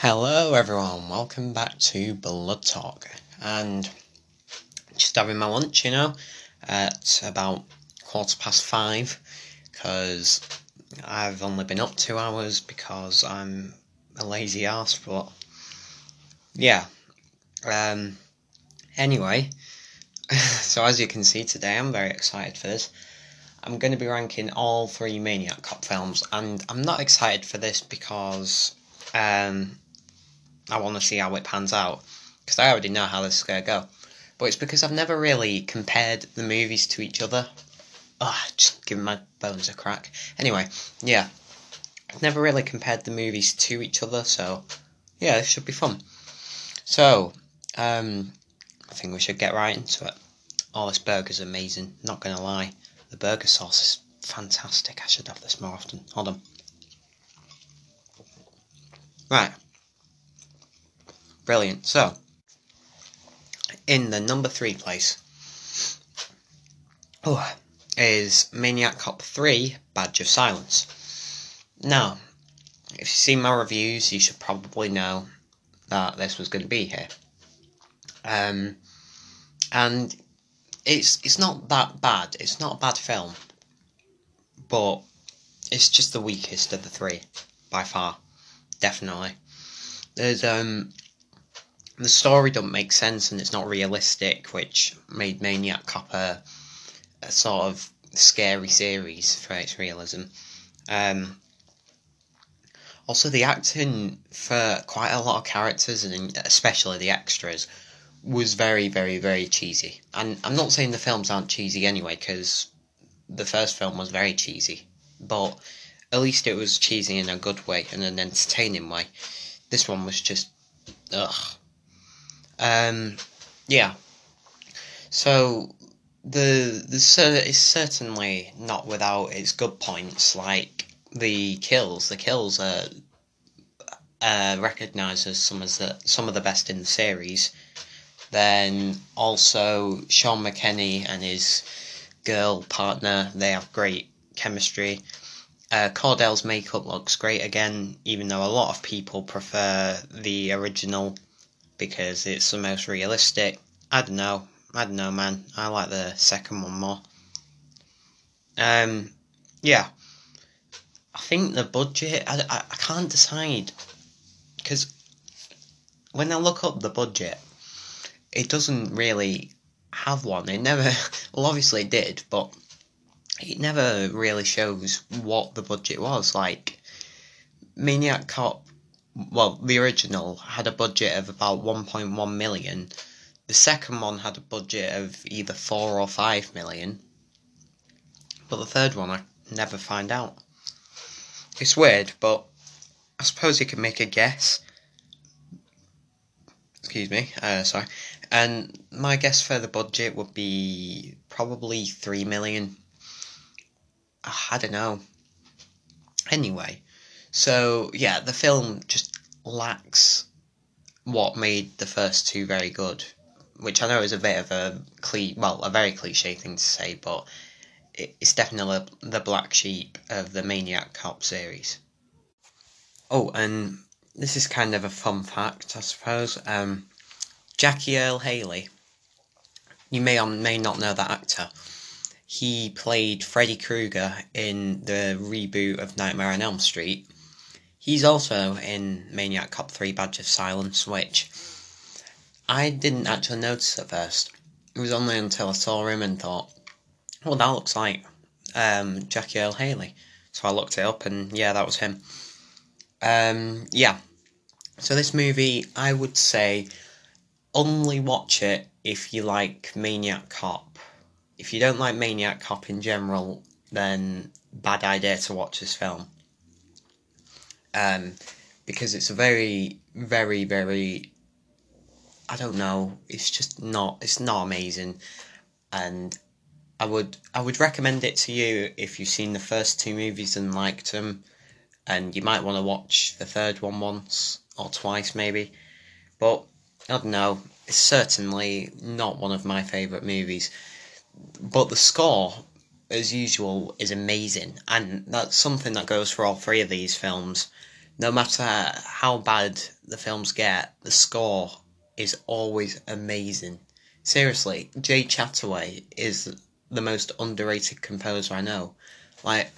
Hello everyone, welcome back to Blood Talk, and just having my lunch, you know, at about 5:15, because I've only been up 2 hours because I'm a lazy arse, but yeah. Anyway, so as you can see today, I'm very excited for this. I'm going to be ranking all three Maniac Cop films, and I'm not excited for this because I want to see how it pans out, because I already know how this is going to go. But it's because I've never really compared the movies to each other. Ugh, just giving my bones a crack. Anyway, yeah. I've never really compared the movies to each other, so yeah, this should be fun. So, I think we should get right into it. Oh, this burger's amazing, not going to lie. The burger sauce is fantastic. I should have this more often. Hold on. Right. Brilliant. So, in the number 3 place is Maniac Cop 3, Badge of Silence. Now, if you've seen my reviews, you should probably know that this was going to be here. And it's not that bad. It's not a bad film, but it's just the weakest of the three, by far. Definitely. There's the story doesn't make sense and it's not realistic, which made Maniac Cop a sort of scary series for its realism. Also, the acting for quite a lot of characters, and especially the extras, was very, very, very cheesy. And I'm not saying the films aren't cheesy anyway, because the first film was very cheesy, but at least it was cheesy in a good way, and an entertaining way. This one was just ugh. Yeah. So it's certainly not without its good points, like the kills. The kills are recognised as some of the best in the series. Then also Sean McKenney and his girl partner, they have great chemistry. Cordell's makeup looks great again, even though a lot of people prefer the original because it's the most realistic. I don't know, man. I like the second one more. Yeah. I think the budget, I can't decide, because when I look up the budget, it doesn't really have one. It never, well, obviously it did, but it never really shows what the budget was. Like, Maniac Cop, well, the original had a budget of about 1.1 million. The second one had a budget of either 4 or 5 million. But the third one, I never find out. It's weird, but I suppose you can make a guess. Excuse me, sorry. And my guess for the budget would be probably 3 million. I don't know. Anyway, so yeah, the film just lacks what made the first two very good, which I know is a bit of a very cliche thing to say, but it's definitely the black sheep of the Maniac Cop series. Oh, and this is kind of a fun fact, I suppose. Jackie Earle Haley, you may or may not know that actor. He played Freddy Krueger in the reboot of Nightmare on Elm Street. He's also in Maniac Cop 3 Badge of Silence, which I didn't actually notice at first. It was only until I saw him and thought, well, that looks like Jackie Earle Haley. So I looked it up and yeah, that was him. Yeah. So this movie, I would say, only watch it if you like Maniac Cop. If you don't like Maniac Cop in general, then bad idea to watch this film. Because it's a very, very, very, I don't know, it's not amazing. And I would recommend it to you if you've seen the first two movies and liked them, and you might want to watch the third one once or twice maybe. But I don't know, it's certainly not one of my favourite movies. But the score, as usual, is amazing, and that's something that goes for all three of these films. no matter how bad the films get, the score is always amazing. Seriously, Jay Chataway is the most underrated composer I know. Like,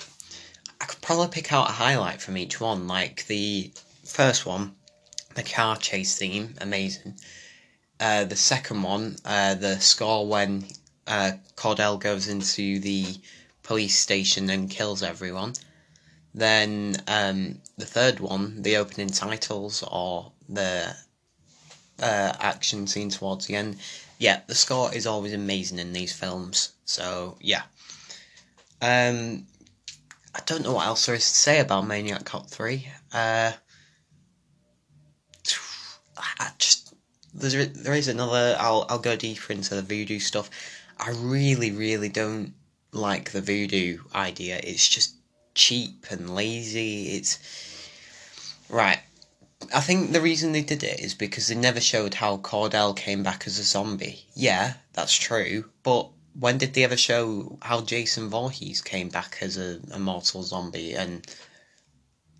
I could probably pick out a highlight from each one. Like, the first one, the car chase theme, amazing. The second one, the score when Cordell goes into the police station and kills everyone. Then the third one, the opening titles or the action scene towards the end. Yeah, the score is always amazing in these films. So, yeah. I don't know what else there is to say about Maniac Cop 3. There is another. I'll go deeper into the voodoo stuff. I really don't like the voodoo idea. It's just cheap and lazy. It's right. I think the reason they did it is because they never showed how Cordell came back as a zombie. Yeah, that's true. But when did they ever show how Jason Voorhees came back as a mortal zombie and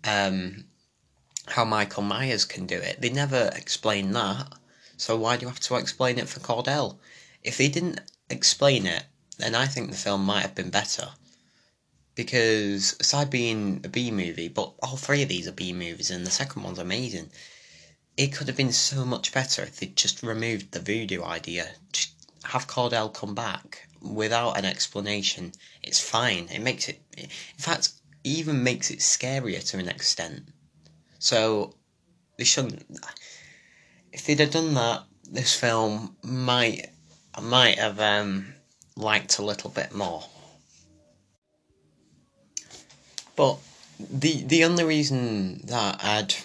how Michael Myers can do it? They never explained that. So why do you have to explain it for Cordell? If they didn't explain it, then I think the film might have been better. Because aside being a B movie, but all three of these are B movies and the second one's amazing, it could have been so much better if they'd just removed the voodoo idea. Just have Cordell come back without an explanation. It's fine. It makes it, in fact, even makes it scarier to an extent. So they shouldn't. If they'd have done that, this film might have liked a little bit more. But the only reason that I'd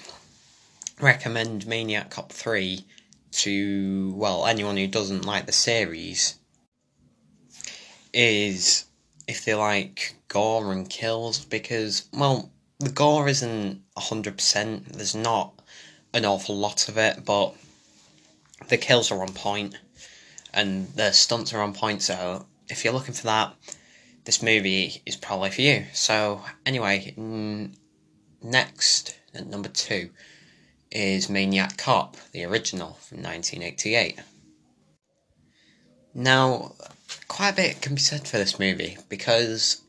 recommend Maniac Cop 3 to, well, anyone who doesn't like the series is if they like gore and kills, because, well, the gore isn't 100%, there's not an awful lot of it, but the kills are on point, and the stunts are on point, so if you're looking for that, this movie is probably for you. So, anyway, next, at number 2, is Maniac Cop, the original, from 1988. Now, quite a bit can be said for this movie, because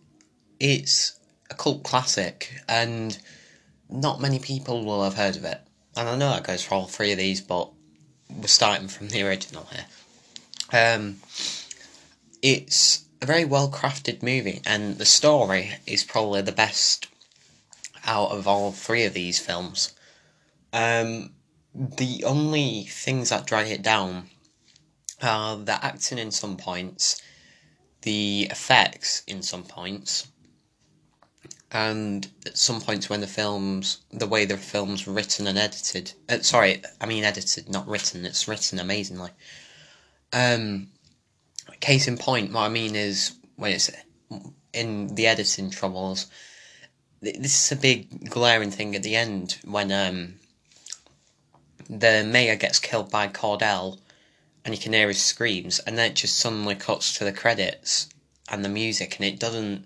it's a cult classic, and not many people will have heard of it. And I know that goes for all three of these, but we're starting from the original here. It's a very well-crafted movie, and the story is probably the best out of all three of these films. The only things that drag it down are the acting in some points, the effects in some points, and at some points when the way the film's written and edited. Edited, not written. It's written amazingly. Case in point, what I mean is when it's in the editing troubles, this is a big glaring thing at the end when the mayor gets killed by Cordell and you can hear his screams, and then it just suddenly cuts to the credits and the music, and it doesn't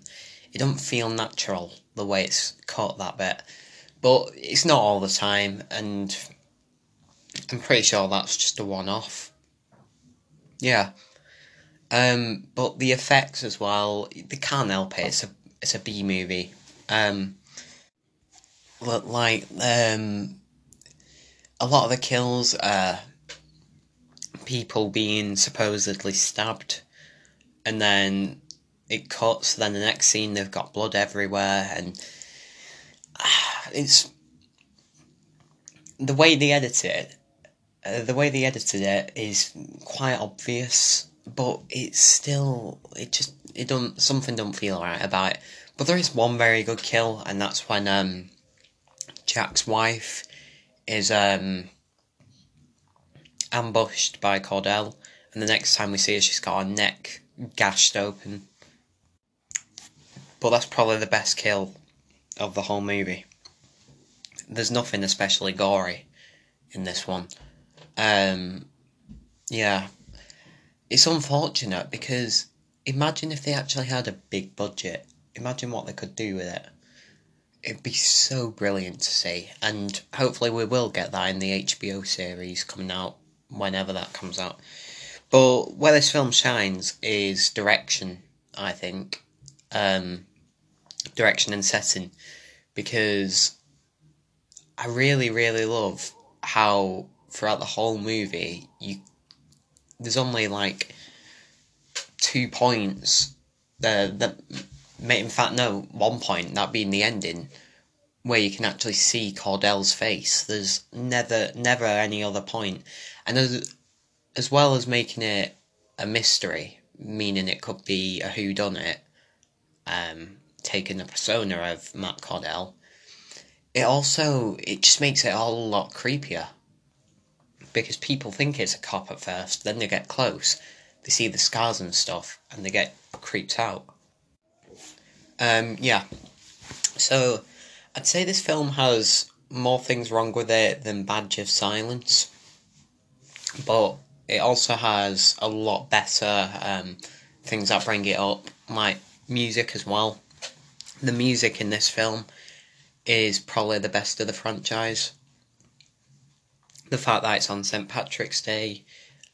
feel natural the way it's cut, that bit. But it's not all the time, and I'm pretty sure that's just a one-off. Yeah. But the effects as well, they can't help it. It's a B movie. A lot of the kills are people being supposedly stabbed, and then it cuts, then the next scene they've got blood everywhere, and it's the way they edited it is quite obvious, but it's still, something don't feel right about it. But there is one very good kill, and that's when Jack's wife is ambushed by Cordell, and the next time we see her, she's got her neck gashed open. But that's probably the best kill of the whole movie. There's nothing especially gory in this one. Yeah. It's unfortunate because imagine if they actually had a big budget. Imagine what they could do with it. It'd be so brilliant to see, and hopefully we will get that in the HBO series coming out whenever that comes out. But where this film shines is direction, I think. Direction and setting, because I really, really love how throughout the whole movie there's only like 2 points one point, that being the ending, where you can actually see Cordell's face. There's never any other point. And as well as making it a mystery, meaning it could be a whodunit, taking the persona of Matt Cordell, it just makes it all a lot creepier, because people think it's a cop at first, then they get close, they see the scars and stuff, and they get creeped out. So I'd say this film has more things wrong with it than Badge of Silence, but it also has a lot better things that bring it up, like music as well. The music in this film is probably the best of the franchise. The fact that it's on St. Patrick's Day,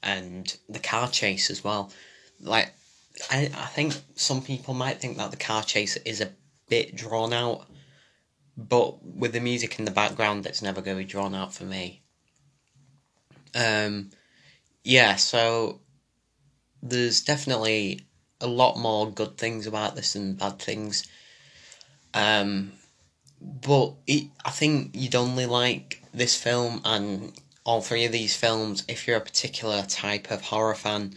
and the car chase as well. Like, I think some people might think that the car chase is a bit drawn out, but with the music in the background, it's never going to be drawn out for me. So there's definitely a lot more good things about this than bad things. I think you'd only like this film and all three of these films if you're a particular type of horror fan,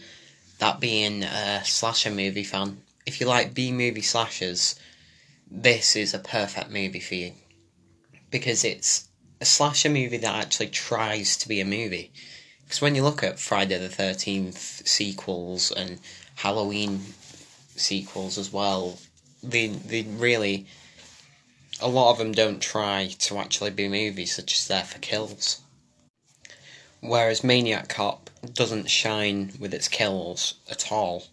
that being a slasher movie fan. If you like B-movie slashers, this is a perfect movie for you, because it's a slasher movie that actually tries to be a movie. Because when you look at Friday the 13th sequels and Halloween sequels as well, they really, a lot of them don't try to actually be movies, they're just there for kills. Whereas Maniac Cop doesn't shine with its kills at all,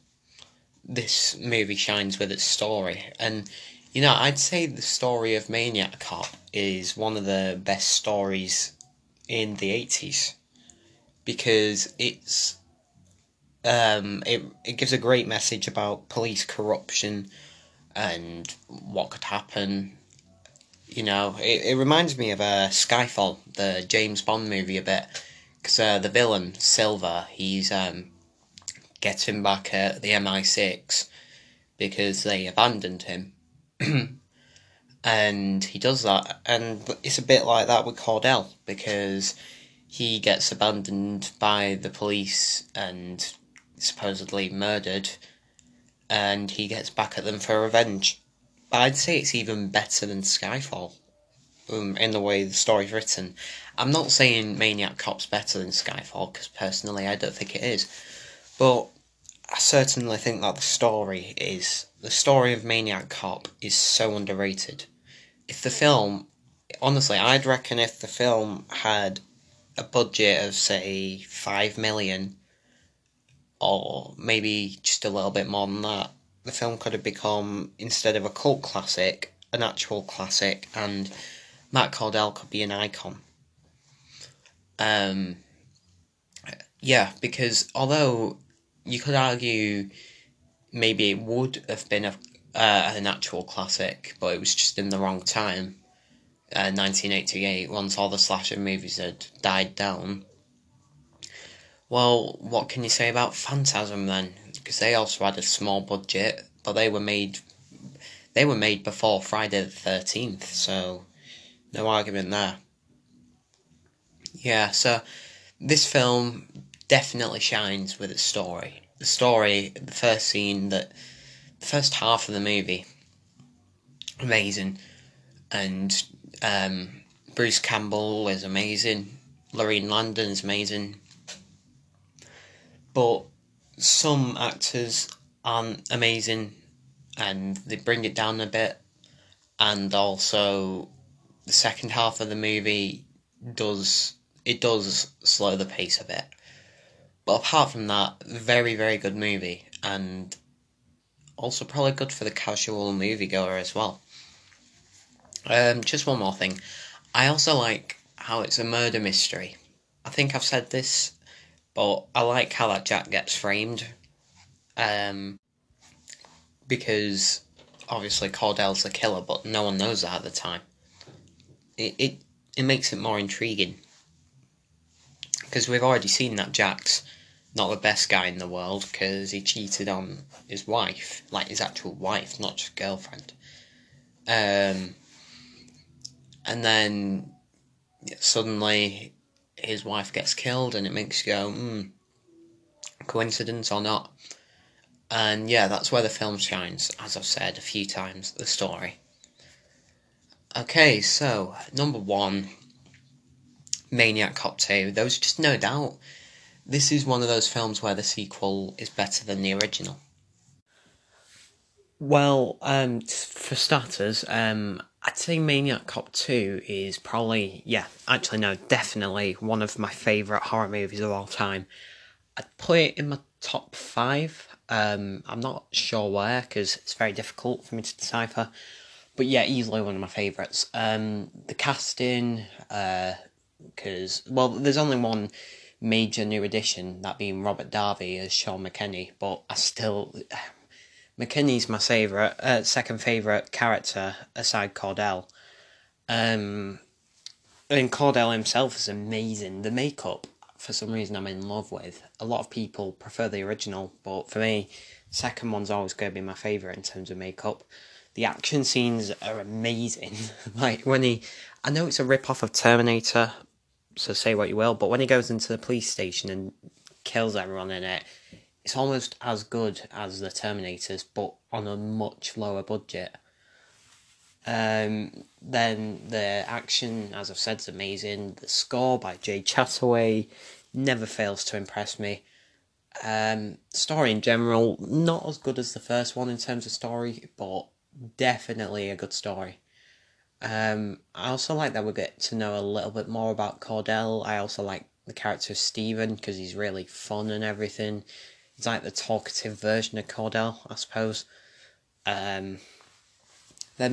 this movie shines with its story. And, you know, I'd say the story of Maniac Cop is one of the best stories in the 80s, because it's it gives a great message about police corruption and what could happen. You know, it reminds me of Skyfall, the James Bond movie, a bit. Because the villain, Silver, he's getting back at the MI6 because they abandoned him. And he does that. And it's a bit like that with Cordell, because he gets abandoned by the police and supposedly murdered. And he gets back at them for revenge. But I'd say it's even better than Skyfall, in the way the story's written. I'm not saying Maniac Cop's better than Skyfall, because personally I don't think it is, but I certainly think that the story of Maniac Cop is so underrated. If the film, honestly, I'd reckon if the film had a budget of, say, 5 million, or maybe just a little bit more than that, the film could have become, instead of a cult classic, an actual classic, and Matt Cordell could be an icon. Because although you could argue maybe it would have been an actual classic, but it was just in the wrong time, 1988, once all the slasher movies had died down. Well, what can you say about Phantasm then? Because they also had a small budget, but they were made before Friday the 13th, so no argument there. Yeah, so this film definitely shines with its story. The story, the first scene, the first half of the movie, amazing. And Bruce Campbell is amazing. Lorraine Landon is amazing. But some actors aren't amazing, and they bring it down a bit. And also, the second half of the movie does slow the pace a bit. But apart from that, very, very good movie, and also probably good for the casual moviegoer as well. Just one more thing. I also like how it's a murder mystery. I think I've said this, but I like how that Jack gets framed. Because obviously Cordell's the killer, but no one knows that at the time. It makes it more intriguing. Because we've already seen that Jack's not the best guy in the world, because he cheated on his wife. Like, his actual wife, not just girlfriend. And then suddenly his wife gets killed, and it makes you go, coincidence or not? And yeah, that's where the film shines, as I've said a few times, the story. Okay, so, number one, Maniac Cop 2. There was just no doubt, this is one of those films where the sequel is better than the original. Well, for starters, I'd say Maniac Cop 2 is probably, definitely one of my favourite horror movies of all time. I'd put it in my top 5. I'm not sure where, because it's very difficult for me to decipher. But yeah, easily one of my favourites. The casting, because, there's only one major new addition, that being Robert Darby as Sean McKenney, but I still... McKinney's my favourite, second favourite character aside Cordell. And Cordell himself is amazing. The makeup, for some reason, I'm in love with. A lot of people prefer the original, but for me, second one's always going to be my favourite in terms of makeup. The action scenes are amazing. Like, when he... I know it's a rip-off of Terminator, so say what you will, but when he goes into the police station and kills everyone in it, it's almost as good as the Terminators, but on a much lower budget. Then the action, as I've said, is amazing. The score by Jay Chataway never fails to impress me. Story in general, not as good as the first one in terms of story, but definitely a good story. I also like that we get to know a little bit more about Cordell. I also like the character of Steven, because he's really fun and everything. It's like the talkative version of Cordell, I suppose. Then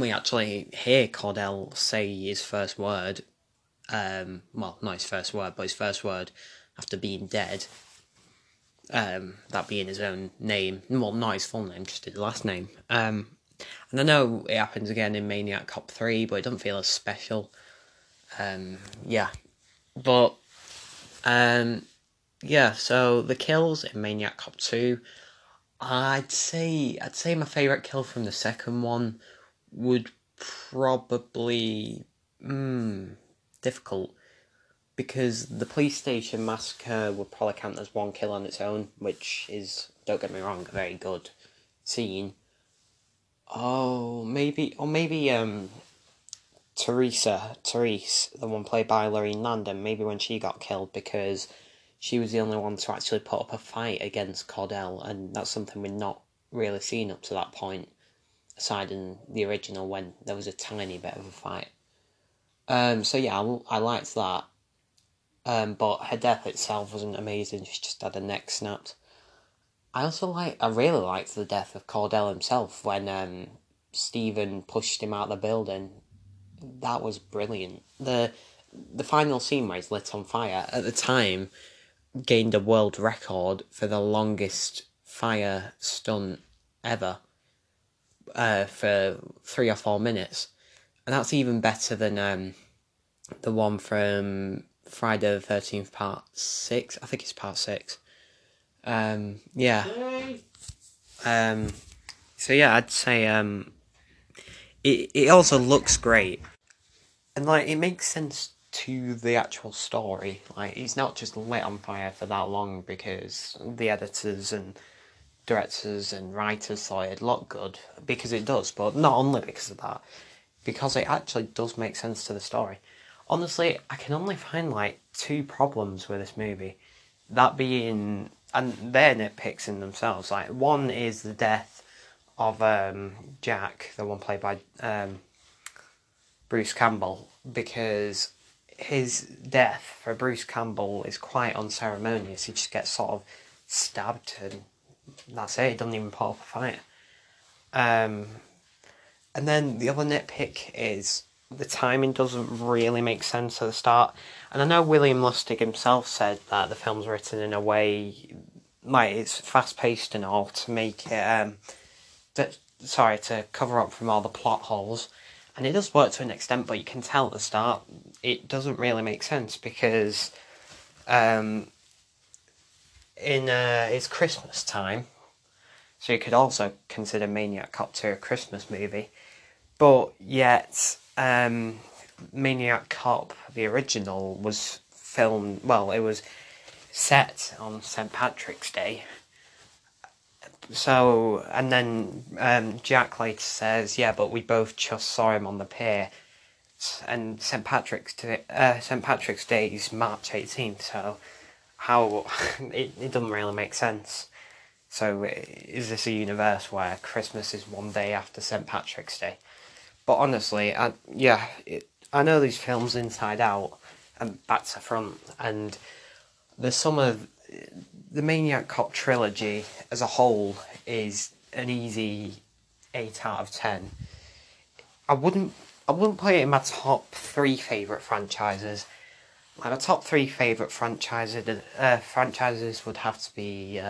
we actually hear Cordell say his first word. Not his first word, but his first word after being dead. That being his own name. Well, not his full name, just his last name. And I know it happens again in Maniac Cop 3, but it doesn't feel as special. So the kills in Maniac Cop 2, I'd say my favourite kill from the second one would probably... difficult. Because the police station massacre would probably count as one kill on its own, which is, don't get me wrong, a very good scene. Therese, the one played by Lorraine Landon, maybe when she got killed, because... she was the only one to actually put up a fight against Cordell, and that's something we'd not really seen up to that point, aside in the original when there was a tiny bit of a fight. I liked that. But her death itself wasn't amazing, she just had her neck snapped. I really liked the death of Cordell himself when Stephen pushed him out of the building. That was brilliant. The final scene where he's lit on fire, at the time... gained a world record for the longest fire stunt ever, for 3 or 4 minutes, and that's even better than the one from Friday the 13th part 6. I think it's part 6. I'd say it also looks great, and like it makes sense to the actual story. Like, he's not just lit on fire for that long because the editors and directors and writers thought it'd look good, because it does, but not only because of that, because it actually does make sense to the story. Honestly, I can only find, 2 problems with this movie, that being, and they're nitpicks in themselves, one is the death of Jack, the one played by Bruce Campbell, because... his death for Bruce Campbell is quite unceremonious. He just gets sort of stabbed and that's it. He doesn't even put up a fight. And then the other nitpick is The timing doesn't really make sense at the start. And I know William Lustig himself said that the film's written in a way, like, it's fast-paced and all to make it, to cover up from all the plot holes. And it does work to an extent, but you can tell at the start it doesn't really make sense because it's Christmas time. So you could also consider Maniac Cop 2 a Christmas movie. But yet, Maniac Cop, the original, was filmed... Well, it was set on St. Patrick's Day. So, and then Jack later says, yeah, but we both just saw him on the pier. And St. Patrick's Day is March 18th, so how... it doesn't really make sense. So, is this a universe where Christmas is one day after St. Patrick's Day? But honestly, I know these films inside out and back to front, and there's some of the Maniac Cop trilogy as a whole is an easy 8 out of 10. I wouldn't put it in my top 3 favourite franchises. Like, my top 3 favourite franchises would have to be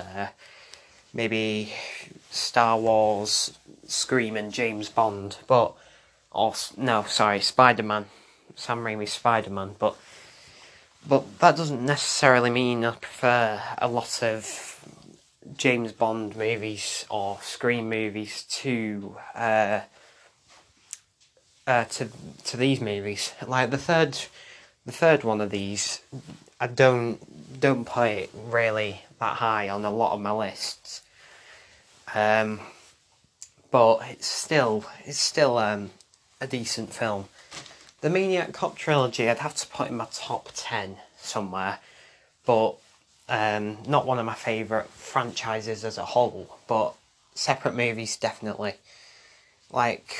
maybe Star Wars, Scream, and James Bond, but. Spider-Man. Sam Raimi's Spider-Man, but that doesn't necessarily mean I prefer a lot of James Bond movies or Scream movies to these movies. Like the third one of these, I don't put it really that high on a lot of my lists. But it's still a decent film. The Maniac Cop trilogy I'd have to put in my top 10 somewhere, but not one of my favourite franchises as a whole, but separate movies definitely. Like,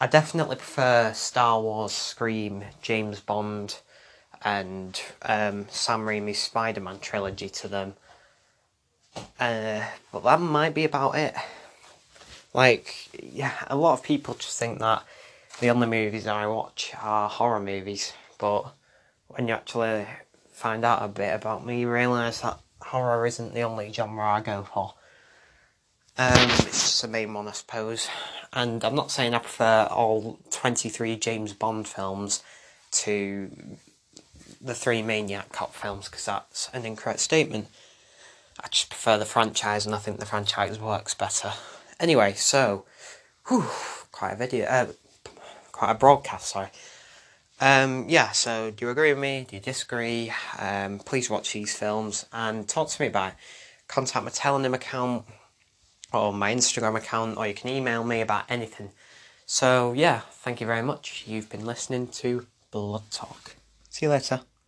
I definitely prefer Star Wars, Scream, James Bond and Sam Raimi's Spider-Man trilogy to them, but that might be about it. Like, yeah, a lot of people just think that the only movies I watch are horror movies, but when you actually find out a bit about me, you realise that horror isn't the only genre I go for. It's just the main one, I suppose. And I'm not saying I prefer all 23 James Bond films to the 3 Maniac Cop films, because that's an incorrect statement. I just prefer the franchise, and I think the franchise works better. Anyway, so, quite a broadcast, sorry. So do you agree with me? Do you disagree? Please watch these films and talk to me about it. Contact my Telegram account or my Instagram account, or you can email me about anything. So, yeah, thank you very much. You've been listening to Blood Talk. See you later.